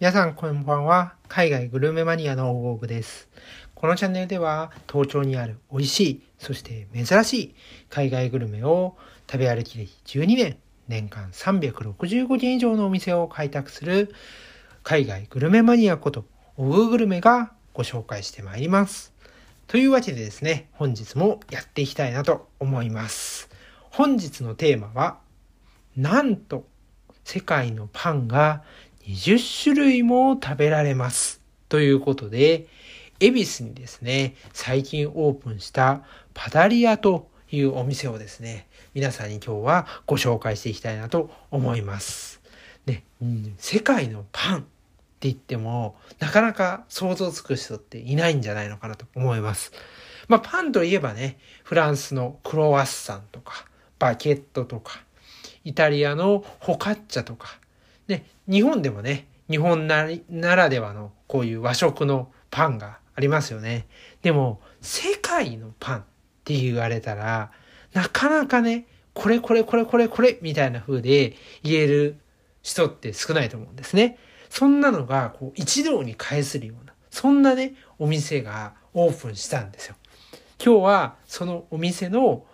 皆さんこんばんは。海外グルメマニアのオグオグです。このチャンネルでは東京にある美味しい、そして珍しい海外グルメを食べ歩き歴12年、年間365軒以上のお店を開拓する海外グルメマニアことオググルメがご紹介してまいります。というわけでですね、本日もやっていきたいなと思います。本日のテーマは、なんと世界のパンが20種類も食べられますということで、恵比寿にですね最近オープンしたパダリアというお店をですね、皆さんに今日はご紹介していきたいなと思います、世界のパンって言ってもなかなか想像つく人っていないんじゃないのかなと思います。パンといえばね、フランスのクロワッサンとかバケットとか、イタリアのホカッチャとかで、日本でもね、日本ならではのこういう和食のパンがありますよね。でも世界のパンって言われたらなかなかね、これみたいな風で言える人って少ないと思うんですね。そんなのがこう一堂に会するような、そんなねお店がオープンしたんですよ。今日はそのお店の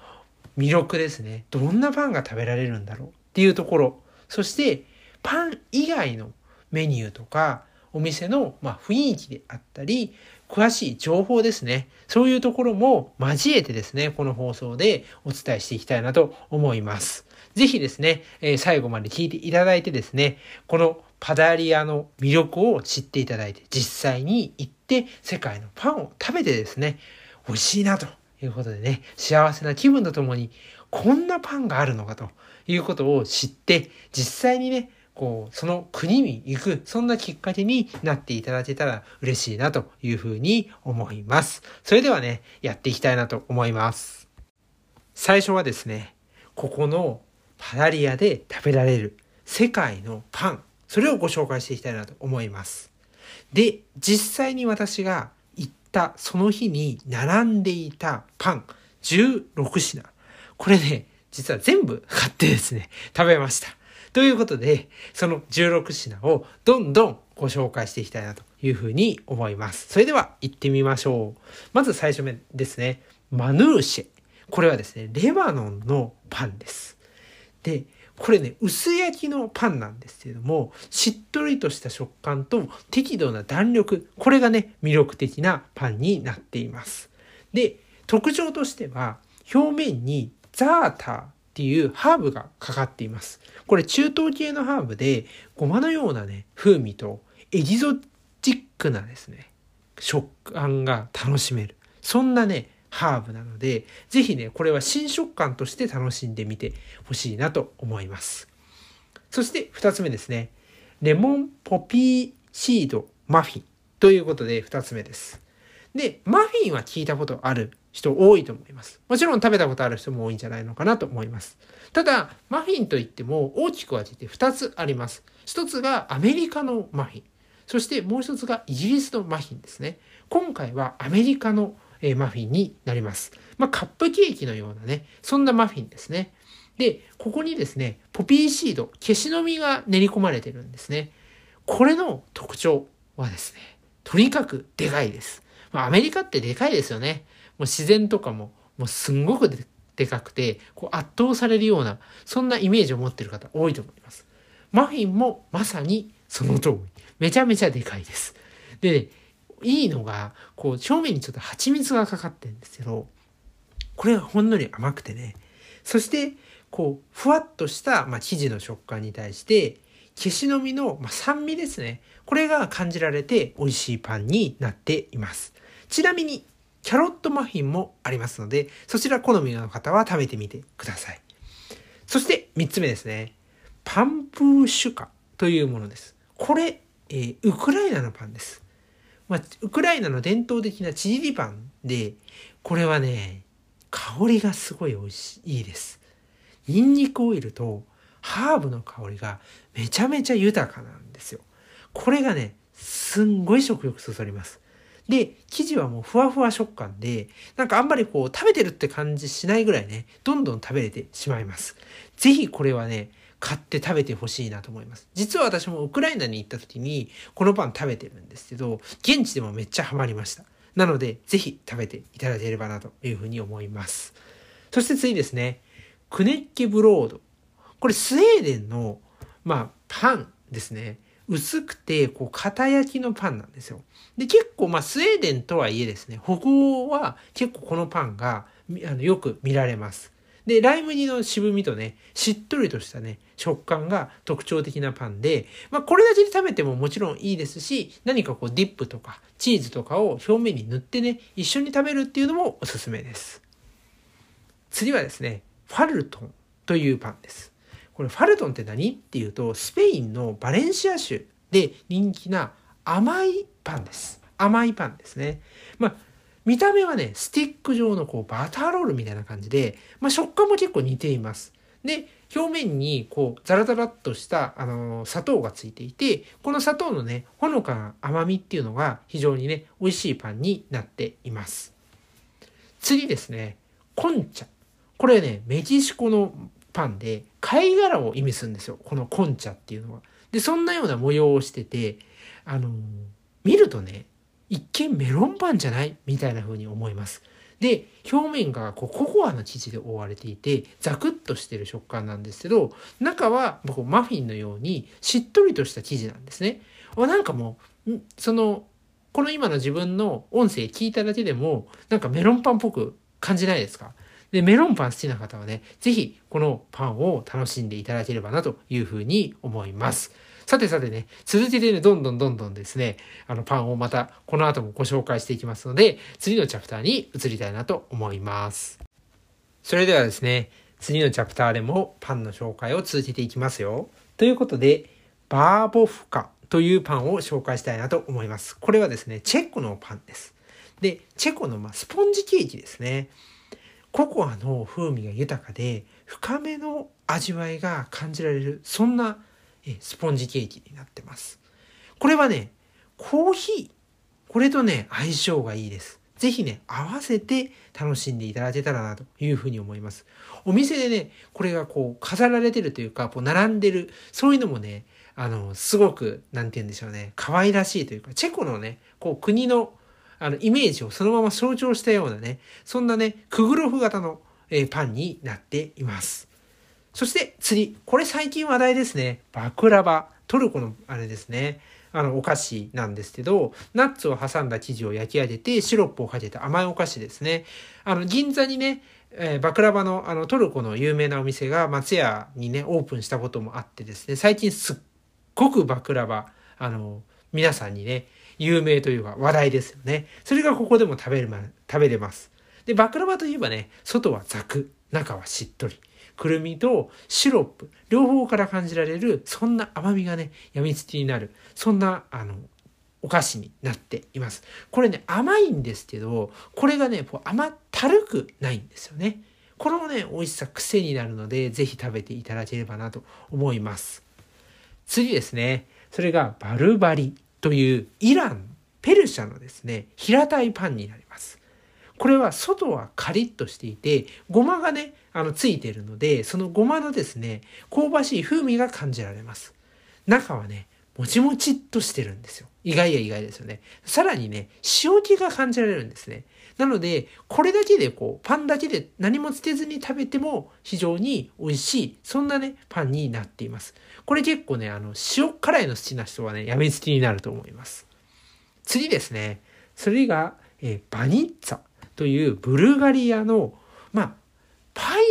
魅力ですね、どんなパンが食べられるんだろうっていうところ、そしてパン以外のメニューとかお店の雰囲気であったり、詳しい情報ですね、そういうところも交えてですね、この放送でお伝えしていきたいなと思います。ぜひですね、最後まで聞いていただいてですね、このパダリアの魅力を知っていただいて、実際に行って世界のパンを食べてですね、美味しいなということでね、幸せな気分とともにこんなパンがあるのかということを知って、実際にねこうその国に行く、そんなきっかけになっていただけたら嬉しいなというふうに思います。それではね、やっていきたいなと思います。最初はですね、ここのパダリアで食べられる世界のパン、それをご紹介していきたいなと思います。で、実際に私が行ったその日に並んでいたパン16品、これね実は全部買ってですね食べました。ということで、その16品をどんどんご紹介していきたいなというふうに思います。それでは行ってみましょう。まず最初目ですね、マヌーシェ。これはですね、レバノンのパンです。で、これね、薄焼きのパンなんですけれども、しっとりとした食感と適度な弾力、これがね、魅力的なパンになっています。で、特徴としては、表面にザーターっていうハーブがかかっています。これ中東系のハーブで、ごまのようなね風味とエキゾチックなですね食感が楽しめる、そんなねハーブなので、ぜひねこれは新食感として楽しんでみてほしいなと思います。そして2つ目ですね、レモンポピーシードマフィンということで2つ目です。で、マフィンは聞いたことある人多いと思います。もちろん食べたことある人も多いんじゃないのかなと思います。ただ、マフィンといっても大きく分けて2つあります。1つがアメリカのマフィン。そしてもう1つがイギリスのマフィンですね。今回はアメリカのマフィンになります。カップケーキのようなね、そんなマフィンですね。で、ここにですね、ポピーシード、ケシの実が練り込まれてるんですね。これの特徴はですね、とにかくでかいです。アメリカってでかいですよね。もう自然とかもうすんごくでかくて、こう圧倒されるような、そんなイメージを持ってる方多いと思います。マフィンもまさにその通り、めちゃめちゃでかいです。で、いいのがこう表面にちょっと蜂蜜がかかってるんですけど、これがほんのり甘くてね、そしてこうふわっとした生地の食感に対してケシの実の酸味ですね、これが感じられて美味しいパンになっています。ちなみにキャロットマフィンもありますので、そちら好みの方は食べてみてください。そして3つ目ですね。パンプーシュカというものです。これ、ウクライナのパンです。ウクライナの伝統的なチジリパンで、これはね、香りがすごい美味しいです。ニンニクオイルとハーブの香りがめちゃめちゃ豊かなんですよ。これがね、すんごい食欲そそります。で、生地はもうふわふわ食感で、なんかあんまりこう食べてるって感じしないぐらいね、どんどん食べれてしまいます。ぜひこれはね、買って食べてほしいなと思います。実は私もウクライナに行った時にこのパン食べてるんですけど、現地でもめっちゃハマりました。なのでぜひ食べていただければなというふうに思います。そして次ですね、クネッケブロード、これスウェーデンのパンですね。薄くてこう型焼きのパンなんですよ。で結構スウェーデンとはいえですね、北欧は結構このパンがよく見られます。でライ麦の渋みとね、しっとりとしたね食感が特徴的なパンで、これだけで食べてももちろんいいですし、何かこうディップとかチーズとかを表面に塗ってね一緒に食べるっていうのもおすすめです。次はですね、ファルトンというパンです。これファルトンって何っていうと、スペインのバレンシア州で人気な甘いパンです。甘いパンですね。見た目はねスティック状のバターロールみたいな感じで、食感も結構似ています。で表面にザラザラっとした砂糖がついていて、この砂糖のねほのかな甘みっていうのが非常にね美味しいパンになっています。次ですね、コンチャ。これねメキシコのパンで貝殻を意味するんですよ、このコンチャっていうのは。でそんなような模様をしてて、見るとね一見メロンパンじゃないみたいな風に思います。で表面がココアの生地で覆われていてザクッとしてる食感なんですけど、中はマフィンのようにしっとりとした生地なんですね。なんかもうこの今の自分の音声聞いただけでもなんかメロンパンっぽく感じないですか？でメロンパン好きな方はねぜひこのパンを楽しんでいただければなというふうに思います。さてね、続けてねどんどんですねパンをまたこの後もご紹介していきますので、次のチャプターに移りたいなと思います。それではですね、次のチャプターでもパンの紹介を続けていきますよ。ということでバーボフカというパンを紹介したいなと思います。これはですねチェコのパンです。でチェコのスポンジケーキですね。ココアの風味が豊かで深めの味わいが感じられる、そんなスポンジケーキになってます。これはねコーヒー、これとね相性がいいです。ぜひね合わせて楽しんでいただけたらなというふうに思います。お店でねこれが飾られてるというか並んでる、そういうのもねすごくなんて言うんでしょうね、可愛らしいというかチェコのね国のイメージをそのまま象徴したようなね、そんなねクグロフ型のパンになっています。そして次、これ最近話題ですね、バクラバ、トルコのあれですねお菓子なんですけど、ナッツを挟んだ生地を焼き上げてシロップをかけた甘いお菓子ですね。銀座にねバクラバのトルコの有名なお店が松屋にねオープンしたこともあってですね、最近すっごくバクラバ皆さんにね有名というか話題ですよね。それがここでも食べれます。でバクラバといえばね、外はザク、中はしっとり、くるみとシロップ両方から感じられる、そんな甘みがねやみつきになる、そんなお菓子になっています。これね甘いんですけど、これがね甘ったるくないんですよね。このね美味しさ癖になるのでぜひ食べていただければなと思います。次ですね、それがバルバリというイラン、ペルシャのですね平たいパンになります。これは外はカリッとしていてごまがねついているので、そのごまのですね香ばしい風味が感じられます。中はねもちもちっとしてるんですよ。意外ですよね。さらにね塩気が感じられるんですね。なのでこれだけでパンだけで何もつけずに食べても非常に美味しい、そんなねパンになっています。これ結構ね塩辛いの好きな人はねやみつきになると思います。次ですね、それがバニッツァというブルガリアのパ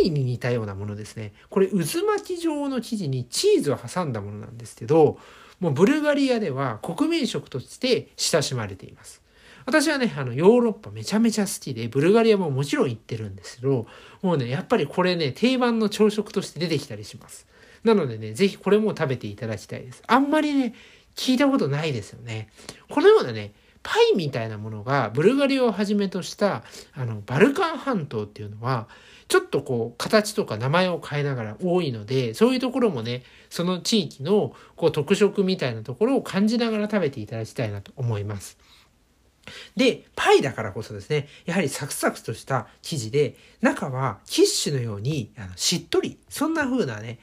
イに似たようなものですね。これ渦巻き状の生地にチーズを挟んだものなんですけど、もうブルガリアでは国民食として親しまれています。私はねヨーロッパめちゃめちゃ好きで、ブルガリアももちろん行ってるんですけど、もうねやっぱりこれね定番の朝食として出てきたりします。なのでねぜひこれも食べていただきたいです。あんまりね聞いたことないですよね。このようなねパイみたいなものがブルガリアをはじめとしたバルカン半島っていうのはちょっと形とか名前を変えながら多いので、そういうところもねその地域の特色みたいなところを感じながら食べていただきたいなと思います。でパイだからこそですね、やはりサクサクとした生地で中はキッシュのようにしっとり、そんな風なね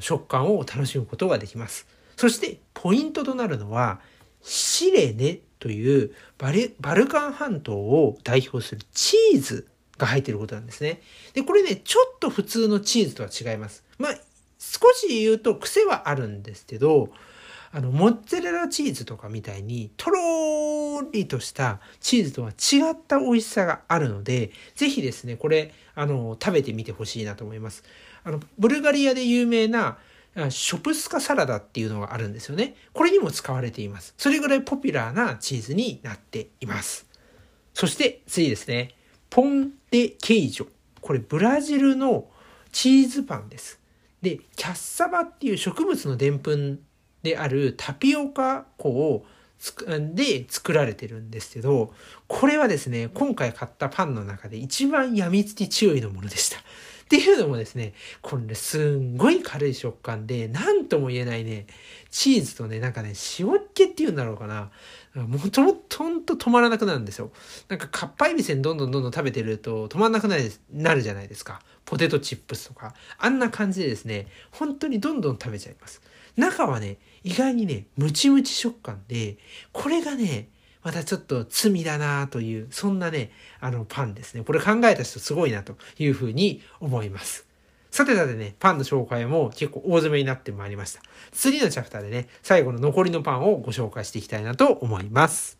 食感を楽しむことができます。そしてポイントとなるのはシレネというバルカン半島を代表するチーズが入っていることなんですね。で、これね、ちょっと普通のチーズとは違います。まあ、少し言うと癖はあるんですけど、モッツァレラチーズとかみたいにとろーりとしたチーズとは違った美味しさがあるので、ぜひですね、これ食べてみてほしいなと思います。ブルガリアで有名なショプスカサラダっていうのがあるんですよね。これにも使われています。それぐらいポピュラーなチーズになっています。そして次ですね、ポンデケイジョ。これブラジルのチーズパンです。で、キャッサバっていう植物の澱粉であるタピオカ粉をで作られてるんですけど、これはですね、今回買ったパンの中で一番やみつき強いのものでした。っていうのもですね、これすんごい軽い食感で、なんとも言えないね、チーズとね、なんかね、塩っ気っていうんだろうかな。もともとんと止まらなくなるんですよ。なんかかっぱえびせんどんどん食べてると止まらなくなるじゃないですか。ポテトチップスとか。あんな感じでですね、本当にどんどん食べちゃいます。中はね、意外にね、ムチムチ食感で、これがね、またちょっと罪だなという、そんなね、パンですね。これ考えた人すごいなというふうに思います。さてね、パンの紹介も結構大詰めになってまいりました。次のチャプターでね、最後の残りのパンをご紹介していきたいなと思います。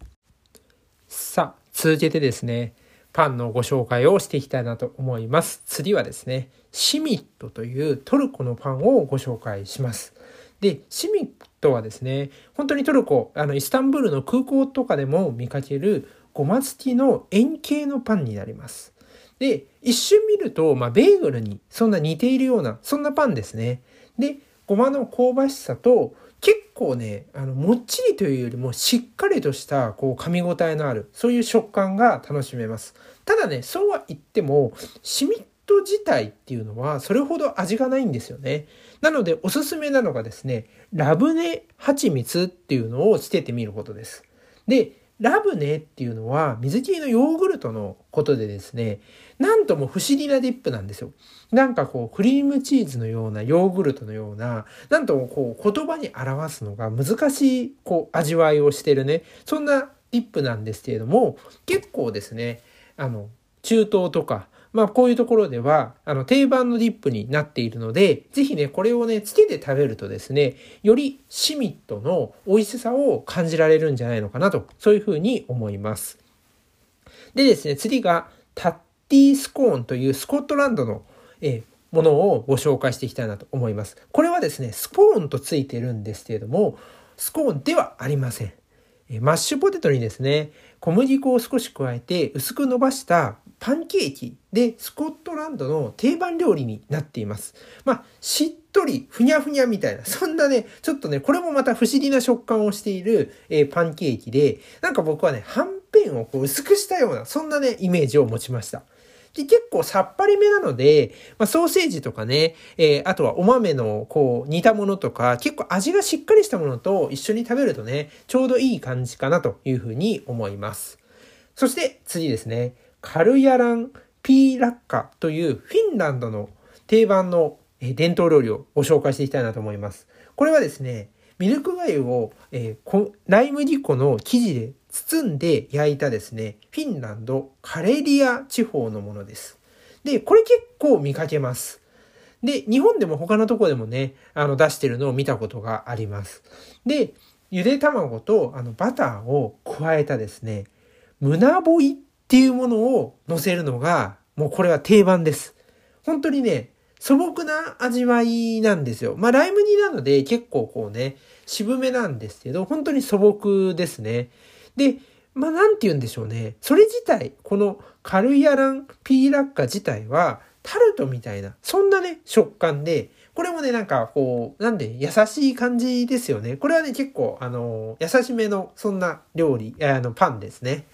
さあ、続けてですね、パンのご紹介をしていきたいなと思います。次はですね、シミットというトルコのパンをご紹介します。で、シミットはですね、本当にトルコ、イスタンブールの空港とかでも見かけるゴマ付きの円形のパンになります。で、一瞬見ると、ベーグルにそんな似ているような、そんなパンですね。で、ゴマの香ばしさと、結構ね、もっちりというよりもしっかりとした、噛み応えのある、そういう食感が楽しめます。ただね、そうは言っても、シミット自体っていうのはそれほど味がないんですよね。なのでおすすめなのがですね、ラブネ蜂蜜っていうのをつけてみることです。で、ラブネっていうのは水切りのヨーグルトのことでですね、なんとも不思議なディップなんですよ。なんかクリームチーズのような、ヨーグルトのような、なんとも言葉に表すのが難しい味わいをしてるね、そんなディップなんですけれども、結構ですね、中東とかこういうところでは、定番のディップになっているので、ぜひね、これをね、つけて食べるとですね、よりシミットの美味しさを感じられるんじゃないのかなと、そういうふうに思います。でですね、次が、タッティスコーンというスコットランドの、ものをご紹介していきたいなと思います。これはですね、スコーンとついてるんですけれども、スコーンではありません。マッシュポテトにですね、小麦粉を少し加えて薄く伸ばしたパンケーキで、スコットランドの定番料理になっています。しっとりふにゃふにゃみたいな、そんなね、ちょっとね、これもまた不思議な食感をしている、パンケーキで、なんか僕はね、はんぺんを薄くしたような、そんなね、イメージを持ちました。で、結構さっぱりめなので、ソーセージとかね、あとはお豆の煮たものとか、結構味がしっかりしたものと一緒に食べるとね、ちょうどいい感じかなというふうに思います。そして次ですね、カルヤランピーラッカというフィンランドの定番の伝統料理をご紹介していきたいなと思います。これはですね、ミルク粥を、ライ麦粉の生地で包んで焼いたですね、フィンランドカレリア地方のものです。で、これ結構見かけます。で、日本でも他のとこでもね、出してるのを見たことがあります。で、ゆで卵とバターを加えたですね、ムナボイっていうものを乗せるのが、もうこれは定番です。本当にね、素朴な味わいなんですよ。ライ麦なので結構渋めなんですけど、本当に素朴ですね。で、なんて言うんでしょうね。それ自体、このカルヤランピーラッカ自体は、タルトみたいな、そんなね、食感で、これもね、なんかなんで優しい感じですよね。これはね、結構、優しめの、そんなパンですね。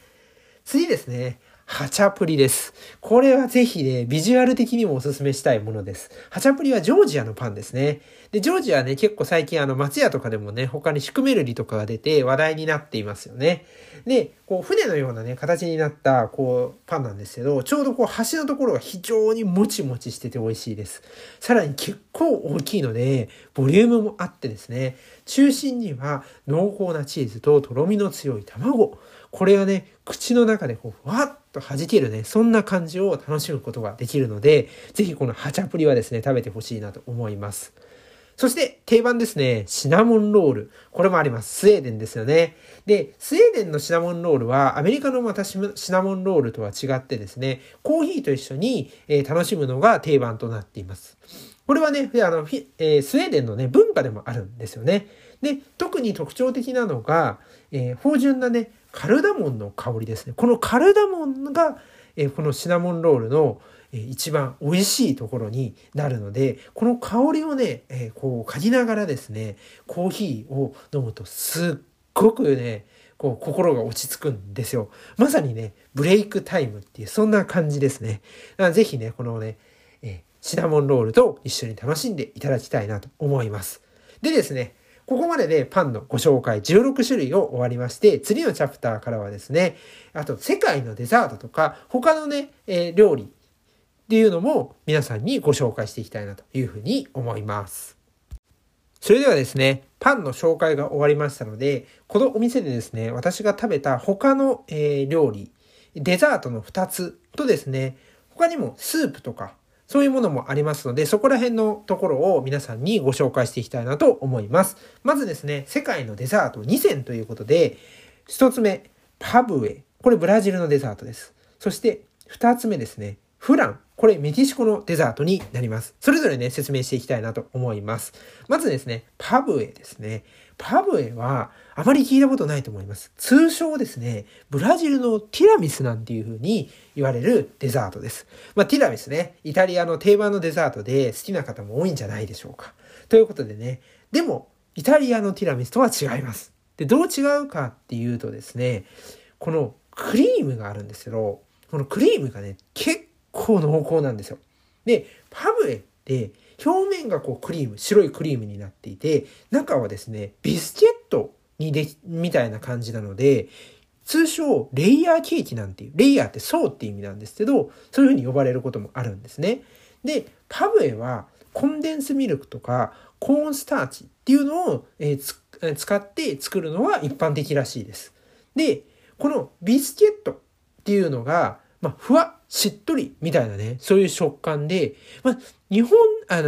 次ですね。ハチャプリです。これはぜひね、ビジュアル的にもおすすめしたいものです。ハチャプリはジョージアのパンですね。で、ジョージアね、結構最近松屋とかでもね、他にシュクメルリとかが出て話題になっていますよね。で、こう船のようなね、形になったこうパンなんですけど、ちょうどこう端のところが非常にもちもちしてて美味しいです。さらに結構大きいので、ボリュームもあってですね、中心には濃厚なチーズととろみの強い卵。これがね、口の中でこう、わっと弾けるね、そんな感じを楽しむことができるので、ぜひこのハチャプリはですね、食べてほしいなと思います。そして定番ですね、シナモンロール。これもあります。スウェーデンですよね。で、スウェーデンのシナモンロールはアメリカのまたシナモンロールとは違ってですね、コーヒーと一緒に楽しむのが定番となっています。これはね、スウェーデンのね、文化でもあるんですよね。で、特に特徴的なのが、芳醇なね、カルダモンの香りですね。このカルダモンが、このシナモンロールの一番美味しいところになるので、この香りをね、こう嗅ぎながらですね、コーヒーを飲むとすっごくね、こう心が落ち着くんですよ。まさにね、ブレイクタイムっていうそんな感じですね。だからぜひね、このね、シナモンロールと一緒に楽しんでいただきたいなと思います。でですね、ここまででパンのご紹介16種類を終わりまして、次のチャプターからはですね、あと世界のデザートとか他のね、料理っていうのも皆さんにご紹介していきたいなというふうに思います。それではですね、パンの紹介が終わりましたので、このお店でですね、私が食べた他の料理、デザートの2つとですね、他にもスープとかそういうものもありますので、そこら辺のところを皆さんにご紹介していきたいなと思います。まずですね、世界のデザート2選ということで、1つ目、パブエ。これブラジルのデザートです。そして2つ目ですね、フラン。これメキシコのデザートになります。それぞれね、説明していきたいなと思います。まずですね、パブエですね。パブエはあまり聞いたことないと思います。通称ですね、ブラジルのティラミスなんていう風に言われるデザートです。まあティラミスね、イタリアの定番のデザートで好きな方も多いんじゃないでしょうか。ということでね、でもイタリアのティラミスとは違います。で、どう違うかっていうとですね、このクリームがあるんですけど、このクリームがね、結構濃厚なんですよ。で、パブエって表面がこうクリーム、白いクリームになっていて、中はですね、ビスケットにみたいな感じなので、通称レイヤーケーキなんていう、レイヤーって層って意味なんですけど、そういう風に呼ばれることもあるんですね。で、パブエはコンデンスミルクとかコーンスターチっていうのを、使って作るのは一般的らしいです。で、このビスケットっていうのが、まあ、ふわっしっとりみたいなね、そういう食感で、まあ、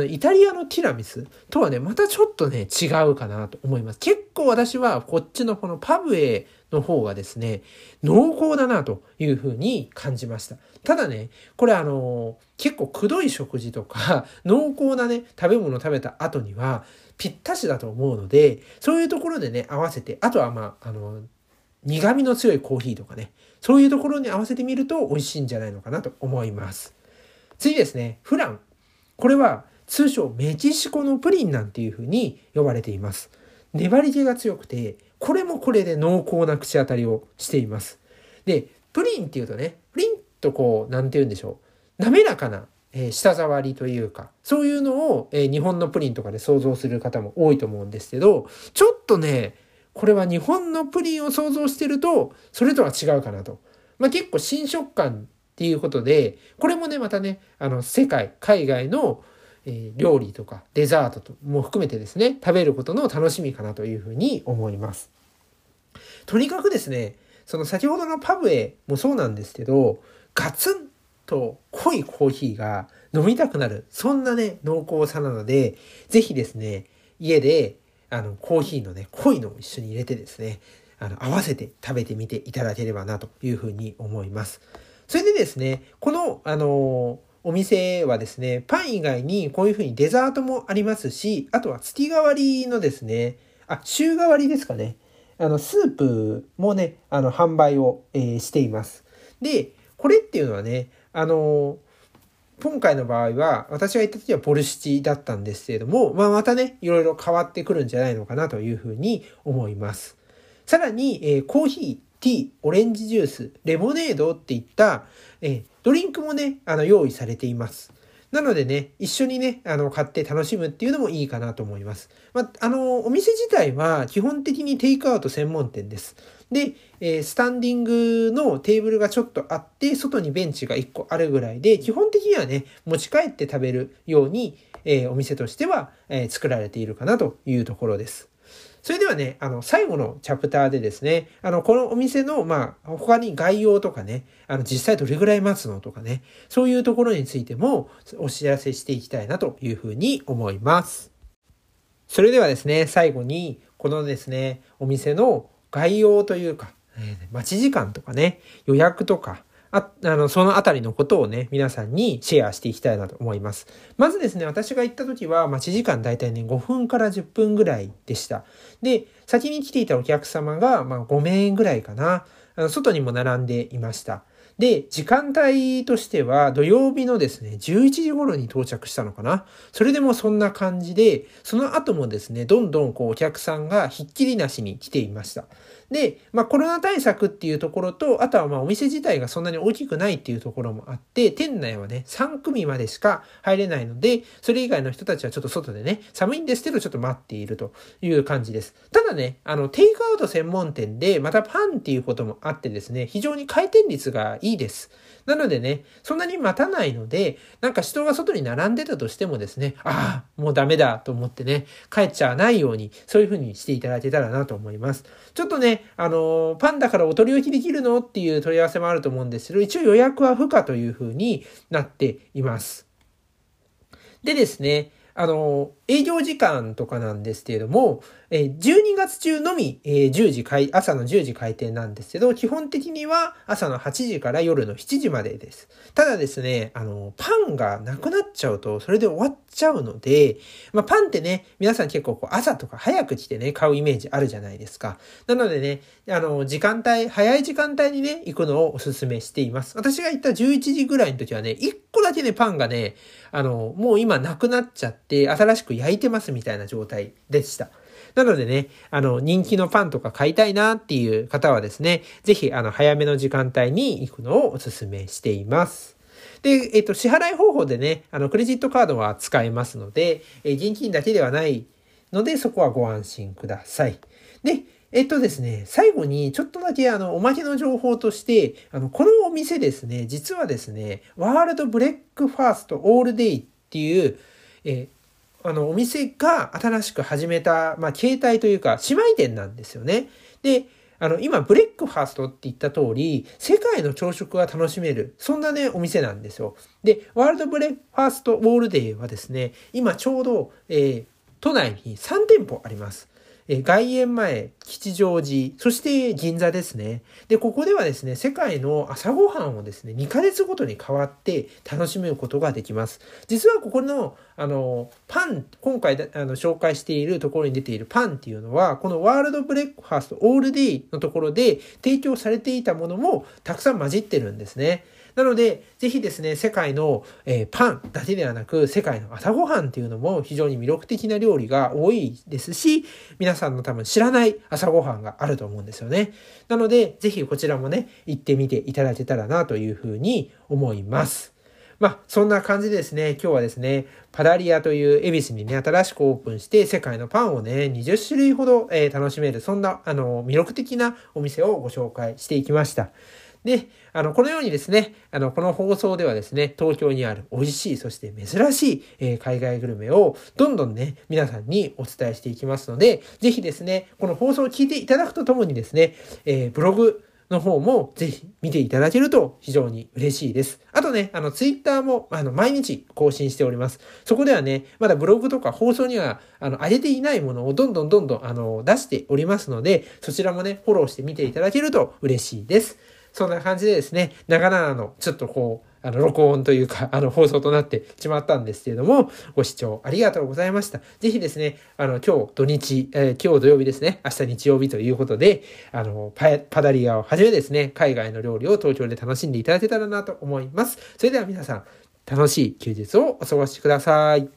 イタリアのティラミスとはね、またちょっとね、違うかなと思います。結構私はこっちのこのパブエの方がですね、濃厚だなというふうに感じました。ただね、これ結構くどい食事とか、濃厚なね、食べ物を食べた後にはぴったしだと思うので、そういうところでね、合わせて、あとはまあ、苦味の強いコーヒーとかね、そういうところに合わせてみると美味しいんじゃないのかなと思います。次ですね、フラン。これは通称メキシコのプリンなんていう風に呼ばれています。粘り気が強くて、これもこれで濃厚な口当たりをしています。で、プリンっていうとね、プリンとこう、なんて言うんでしょう。滑らかな舌触りというか、そういうのを日本のプリンとかで想像する方も多いと思うんですけど、ちょっとね、これは日本のプリンを想像してると、それとは違うかなと。まあ、結構新食感っていうことで、これもね、またね、海外の料理とかデザートも含めてですね、食べることの楽しみかなというふうに思います。とにかくですね、その先ほどのパブエもそうなんですけど、ガツンと濃いコーヒーが飲みたくなる、そんなね、濃厚さなので、ぜひですね、家で、コーヒーのね、濃いのを一緒に入れてですね、合わせて食べてみていただければなというふうに思います。それでですね、この、お店はですね、パン以外にこういうふうにデザートもありますし、あとは月替わりのですね、週替わりですかね、スープもね、販売を、しています。で、これっていうのはね、今回の場合は、私が行った時はボルシチだったんですけれども、まあ、またね、いろいろ変わってくるんじゃないのかなというふうに思います。さらに、コーヒティー、オレンジジュース、レモネードっていった、ドリンクもね、用意されています。なのでね、一緒にね、買って楽しむっていうのもいいかなと思います。お店自体は基本的にテイクアウト専門店です。で、スタンディングのテーブルがちょっとあって、外にベンチが1個あるぐらいで、基本的にはね、持ち帰って食べるように、お店としては、作られているかなというところです。それではね、最後のチャプターでですね、このお店の、他に概要とかね、実際どれぐらい待つのとかね、そういうところについてもお知らせしていきたいなというふうに思います。それではですね、最後に、このですね、お店の概要というか、待ち時間とかね、予約とか、そのあたりのことをね、皆さんにシェアしていきたいなと思います。まずですね、私が行った時は待ち時間だいたいね、5分から10分ぐらいでした。で、先に来ていたお客様が、5名ぐらいかな。外にも並んでいました。で、時間帯としては土曜日のですね、11時頃に到着したのかな。それでもそんな感じで、その後もですね、どんどんお客さんがひっきりなしに来ていました。で、コロナ対策っていうところと、あとはお店自体がそんなに大きくないっていうところもあって、店内はね、3組までしか入れないので、それ以外の人たちはちょっと外でね、寒いんですけど、ちょっと待っているという感じです。ただね、テイクアウト専門店で、またパンっていうこともあってですね、非常に回転率がいいです。なのでね、そんなに待たないので、なんか人が外に並んでたとしてもですね、ああ、もうダメだと思ってね、帰っちゃわないように、そういうふうにしていただけたらなと思います。ちょっとね、パンだからお取り置きできるのっていう問い合わせもあると思うんですけど、一応予約は不可というふうになっています。でですね、営業時間とかなんですけれども、12月中のみ、朝の10時開店なんですけど、基本的には朝の8時から夜の7時までです。ただですね、パンがなくなっちゃうと、それで終わっちゃうので、パンってね、皆さん結構朝とか早く来てね、買うイメージあるじゃないですか。なのでね、早い時間帯にね、行くのをお勧めしています。私が行った11時ぐらいの時はね、1個だけね、パンがね、もう今なくなっちゃって、新しく焼いてますみたいな状態でした。なのでね、人気のパンとか買いたいなっていう方はですね、ぜひ早めの時間帯に行くのをお勧めしています。で、支払い方法でね、クレジットカードは使えますので、現金だけではないので、そこはご安心ください。で、ですね、最後にちょっとだけおまけの情報として、このお店ですね、実はですね、ワールドブレックファーストオールデイっていう、お店が新しく始めた、携帯というか、姉妹店なんですよね。で、今、ブレックファーストって言った通り、世界の朝食が楽しめる、そんなね、お店なんですよ。で、ワールドブレックファーストオールデイはですね、今ちょうど、都内に3店舗あります。外苑前、吉祥寺、そして銀座ですね。で、ここではですね、世界の朝ごはんをですね、2ヶ月ごとに変わって楽しむことができます。実はここの、今回紹介しているところに出ているパンっていうのは、このワールドブレックファーストオールデイのところで提供されていたものもたくさん混じってるんですね。なので、ぜひですね、世界の、パンだけではなく、世界の朝ごはんっていうのも非常に魅力的な料理が多いですし、皆さんの多分知らない朝ごはんがあると思うんですよね。なので、ぜひこちらもね、行ってみていただけたらなというふうに思います。そんな感じでですね、今日はですね、パダリアという恵比寿にね、新しくオープンして、世界のパンをね、20種類ほど、楽しめる、そんな、魅力的なお店をご紹介していきました。で、このようにですね、この放送ではですね、東京にある美味しい、そして珍しい、海外グルメをどんどんね、皆さんにお伝えしていきますので、ぜひですね、この放送を聞いていただくとともにですね、ブログの方もぜひ見ていただけると非常に嬉しいです。あとね、ツイッターも毎日更新しております。そこではね、まだブログとか放送には上げていないものをどんどん出しておりますので、そちらもね、フォローして見ていただけると嬉しいです。そんな感じでですね、長々のちょっと録音というか、放送となってしまったんですけれども、ご視聴ありがとうございました。ぜひですね、今日土曜日ですね、明日日曜日ということで、パダリアをはじめですね、海外の料理を東京で楽しんでいただけたらなと思います。それでは皆さん、楽しい休日をお過ごしください。